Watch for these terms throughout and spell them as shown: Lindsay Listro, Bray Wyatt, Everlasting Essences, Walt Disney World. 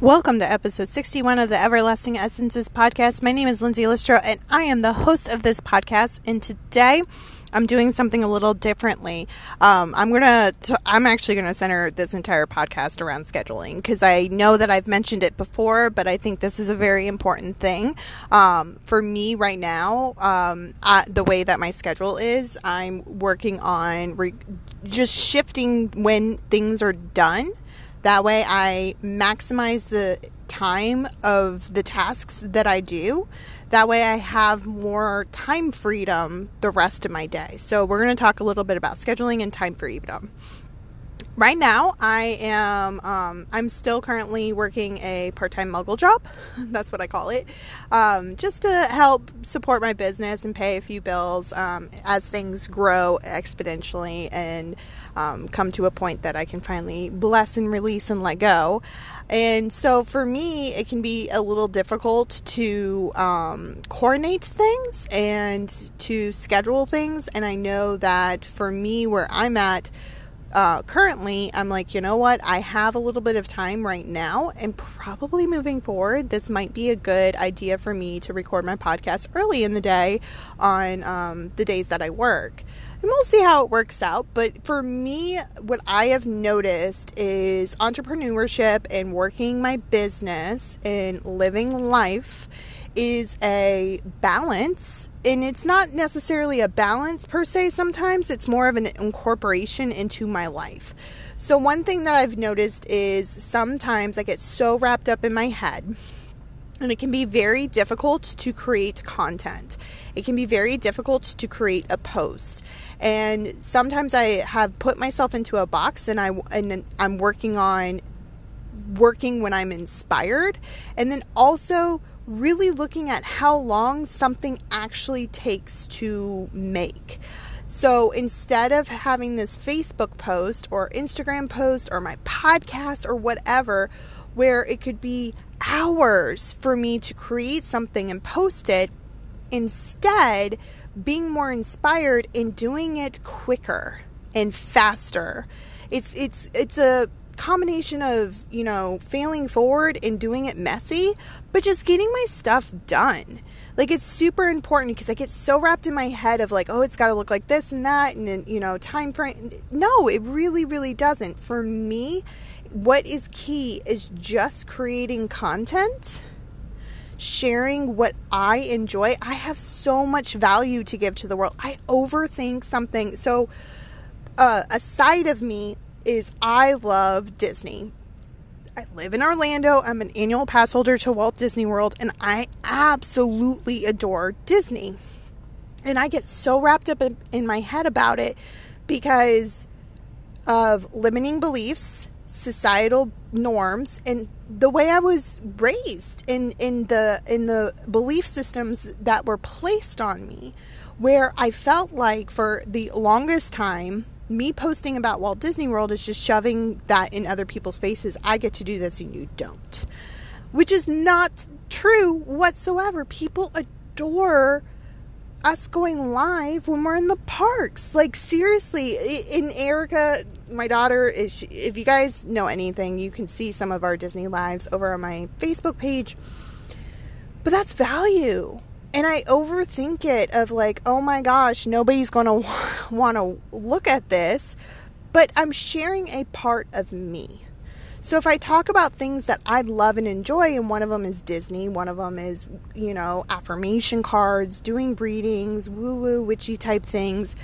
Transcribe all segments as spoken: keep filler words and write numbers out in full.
Welcome to episode sixty-one of the Everlasting Essences podcast. My name is Lindsay Listro and I am the host of this podcast. And today I'm doing something a little differently. Um, I'm gonna. T- I'm actually gonna center this entire podcast around scheduling because I know that I've mentioned it before, but I think this is a very important thing um, for me right now. Um, I, the way that my schedule is, I'm working on re- just shifting when things are done. That way I maximize the time of the tasks that I do. That way I have more time freedom the rest of my day. So we're going to talk a little bit about scheduling and time freedom. Right now I am, um, I'm still currently working a part-time muggle job. That's what I call it. Um, just to help support my business and pay a few bills um, as things grow exponentially and Um, come to a point that I can finally bless and release and let go. And so for me, it can be a little difficult to um, coordinate things and to schedule things. And I know that for me, where I'm at uh, currently, I'm like, you know what? I have a little bit of time right now, and probably moving forward, this might be a good idea for me to record my podcast early in the day on um, the days that I work. And we'll see how it works out. But for me, what I have noticed is entrepreneurship and working my business and living life is a balance. And it's not necessarily a balance per se. Sometimes it's more of an incorporation into my life. So one thing that I've noticed is sometimes I get so wrapped up in my head. And it can be very difficult to create content. It can be very difficult to create a post. And sometimes I have put myself into a box and, I, and I'm working on working when I'm inspired. And then also really looking at how long something actually takes to make. So instead of having this Facebook post or Instagram post or my podcast or whatever, where it could be hours for me to create something and post it, instead being more inspired and doing it quicker and faster. It's it's it's a combination of, you know, failing forward and doing it messy, but just getting my stuff done. Like, it's super important because I get so wrapped in my head of like, oh, it's got to look like this and that, and then, you know, time frame. No, it really, really doesn't. For me, what is key is just creating content, sharing what I enjoy. I have so much value to give to the world. I overthink something. So uh, a side of me is I love Disney. I live in Orlando. I'm an annual pass holder to Walt Disney World, and I absolutely adore Disney. And I get so wrapped up in, in my head about it because of limiting beliefs, societal norms, and the way I was raised in, in the in the belief systems that were placed on me, where I felt like for the longest time, me posting about Walt Disney World is just shoving that in other people's faces. I get to do this and you don't, which is not true whatsoever. People adore us going live when we're in the parks. Like, seriously. In Erica, my daughter, is she, if you guys know anything, you can see some of our Disney lives over on my Facebook page. But that's value. And I overthink it of like, oh my gosh, nobody's going to want to look at this. But I'm sharing a part of me. So if I talk about things that I love and enjoy, and one of them is Disney, one of them is, you know, affirmation cards, doing readings, woo-woo, witchy type things,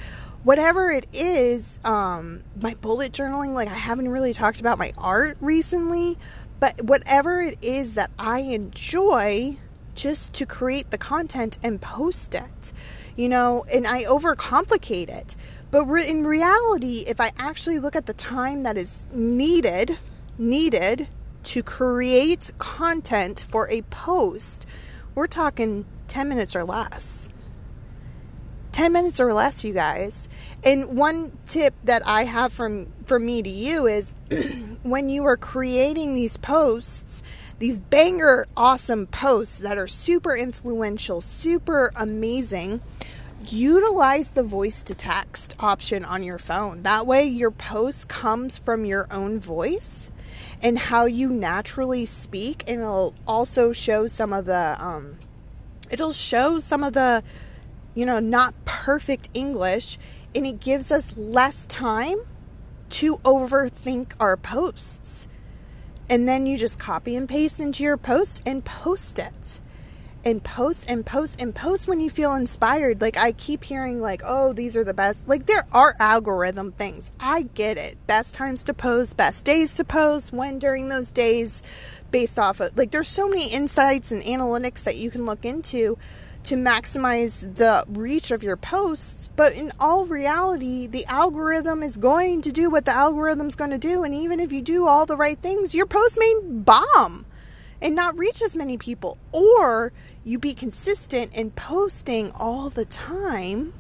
whatever it is, um, my bullet journaling, like I haven't really talked about my art recently, but whatever it is that I enjoy, just to create the content and post it, you know, and I overcomplicate it. But re- in reality, if I actually look at the time that is needed... needed to create content for a post, we're talking ten minutes or less. ten minutes or less, you guys. And one tip that I have from, from me to you is when you are creating these posts, these banger awesome posts that are super influential, super amazing, utilize the voice to text option on your phone. That way your post comes from your own voice. and how you naturally speak, and it'll also show some of the, um, it'll show some of the, you know, not perfect English, and it gives us less time to overthink our posts. And then you just copy and paste into your post and post it. And post and post and post when you feel inspired. Like, I keep hearing like, oh, these are the best. Like, there are algorithm things. I get it. Best times to post, best days to post, when during those days based off of. Like, there's so many insights and analytics that you can look into to maximize the reach of your posts. But in all reality, the algorithm is going to do what the algorithm's going to do. And even if you do all the right things, your post may bomb and not reach as many people, or you be consistent in posting all the time.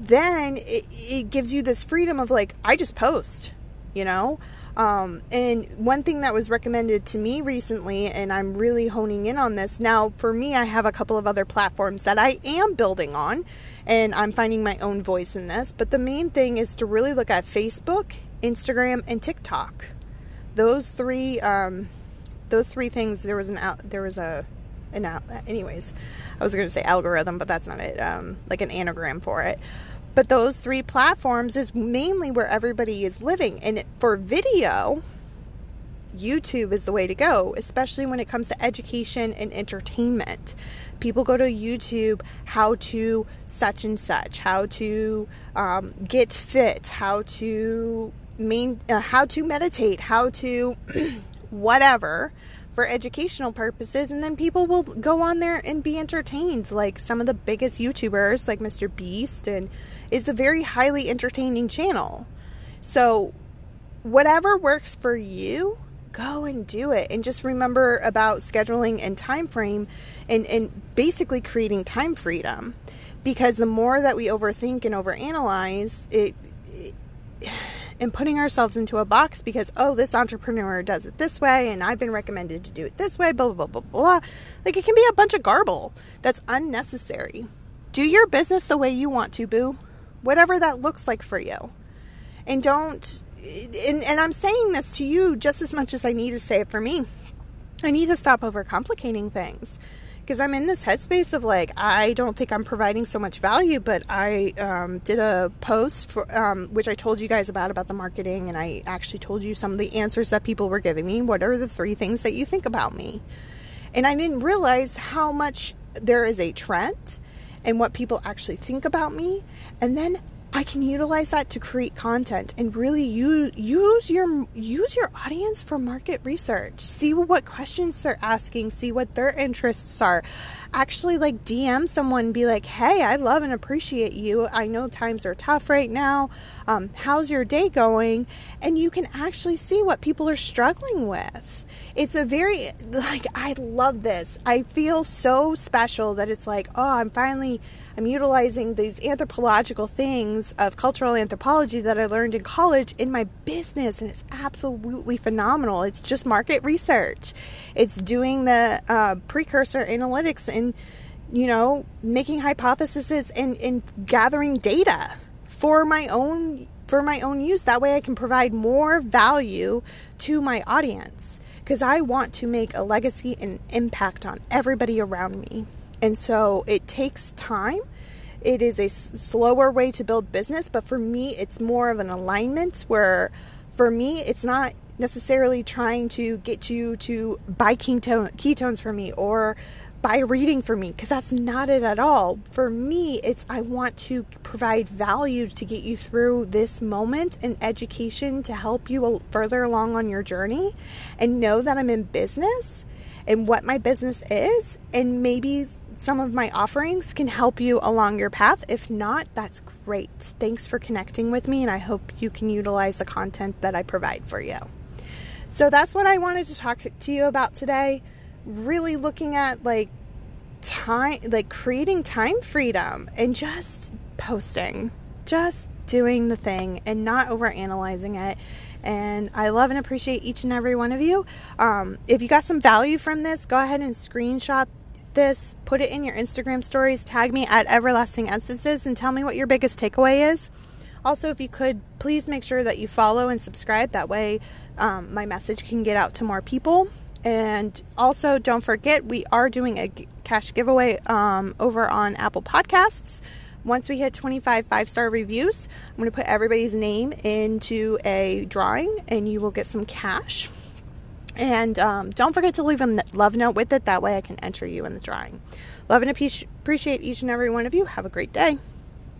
Then it, it gives you this freedom of like, I just post, you know? Um, and one thing that was recommended to me recently, and I'm really honing in on this now, for me, I have a couple of other platforms that I am building on, and I'm finding my own voice in this. But the main thing is to really look at Facebook, Instagram, and TikTok. Those three, um, those three things, there was an out, there was a, an out, anyways, I was going to say algorithm, but that's not it. Um, like an anagram for it. But those three platforms is mainly where everybody is living. And for video, YouTube is the way to go, especially when it comes to education and entertainment. People go to YouTube, how to such and such, how to um, get fit, how to main, uh, how to meditate, how to whatever, for educational purposes. And then people will go on there and be entertained. Like some of the biggest YouTubers, like MrBeast, and is a very highly entertaining channel. So whatever works for you, go and do it. And just remember about scheduling and time frame, and, and basically creating time freedom. Because the more that we overthink and overanalyze it, it and putting ourselves into a box because, oh, this entrepreneur does it this way, and I've been recommended to do it this way, blah, blah, blah, blah, blah. Like, it can be a bunch of garble that's unnecessary. Do your business the way you want to, boo. Whatever that looks like for you. And don't, and, and I'm saying this to you just as much as I need to say it for me. I need to stop overcomplicating things. Because I'm in this headspace of like, I don't think I'm providing so much value, but I um, did a post, for, um, which I told you guys about, about the marketing, and I actually told you some of the answers that people were giving me. What are the three things that you think about me? And I didn't realize how much there is a trend and what people actually think about me. And then I can utilize that to create content and really use, use your use your audience for market research. See what questions they're asking. See what their interests are. Actually, like, D M someone and be like, hey, I love and appreciate you. I know times are tough right now. Um, how's your day going? And you can actually see what people are struggling with. It's a very, like, I love this. I feel so special that it's like, oh, I'm finally, I'm utilizing these anthropological things of cultural anthropology that I learned in college in my business. And it's absolutely phenomenal. It's just market research. It's doing the uh, precursor analytics and, you know, making hypotheses and, and gathering data for my own, for my own use. That way I can provide more value to my audience. Because I want to make a legacy and impact on everybody around me. And so it takes time. It is a slower way to build business. But for me, it's more of an alignment where, for me, it's not necessarily trying to get you to buy ketone, ketones for me or buy a reading for me. Because that's not it at all. For me, it's I want to provide value to get you through this moment and education to help you further along on your journey. And know that I'm in business and what my business is, and maybe some of my offerings can help you along your path. If not, that's great. Thanks for connecting with me, and I hope you can utilize the content that I provide for you. So that's what I wanted to talk to you about today. Really looking at like time, like creating time freedom and just posting, just doing the thing and not overanalyzing it. And I love and appreciate each and every one of you. Um, if you got some value from this, go ahead and screenshot this, put it in your Instagram stories, tag me at Everlasting Essences, and tell me what your biggest takeaway is. Also, if you could, please make sure that you follow and subscribe. That way um, my message can get out to more people. And also, don't forget, we are doing a cash giveaway um, over on Apple Podcasts. Once we hit twenty-five five-star reviews, I'm going to put everybody's name into a drawing, and you will get some cash. And um, don't forget to leave a love note with it. That way I can enter you in the drawing. Love and appreciate each and every one of you. Have a great day.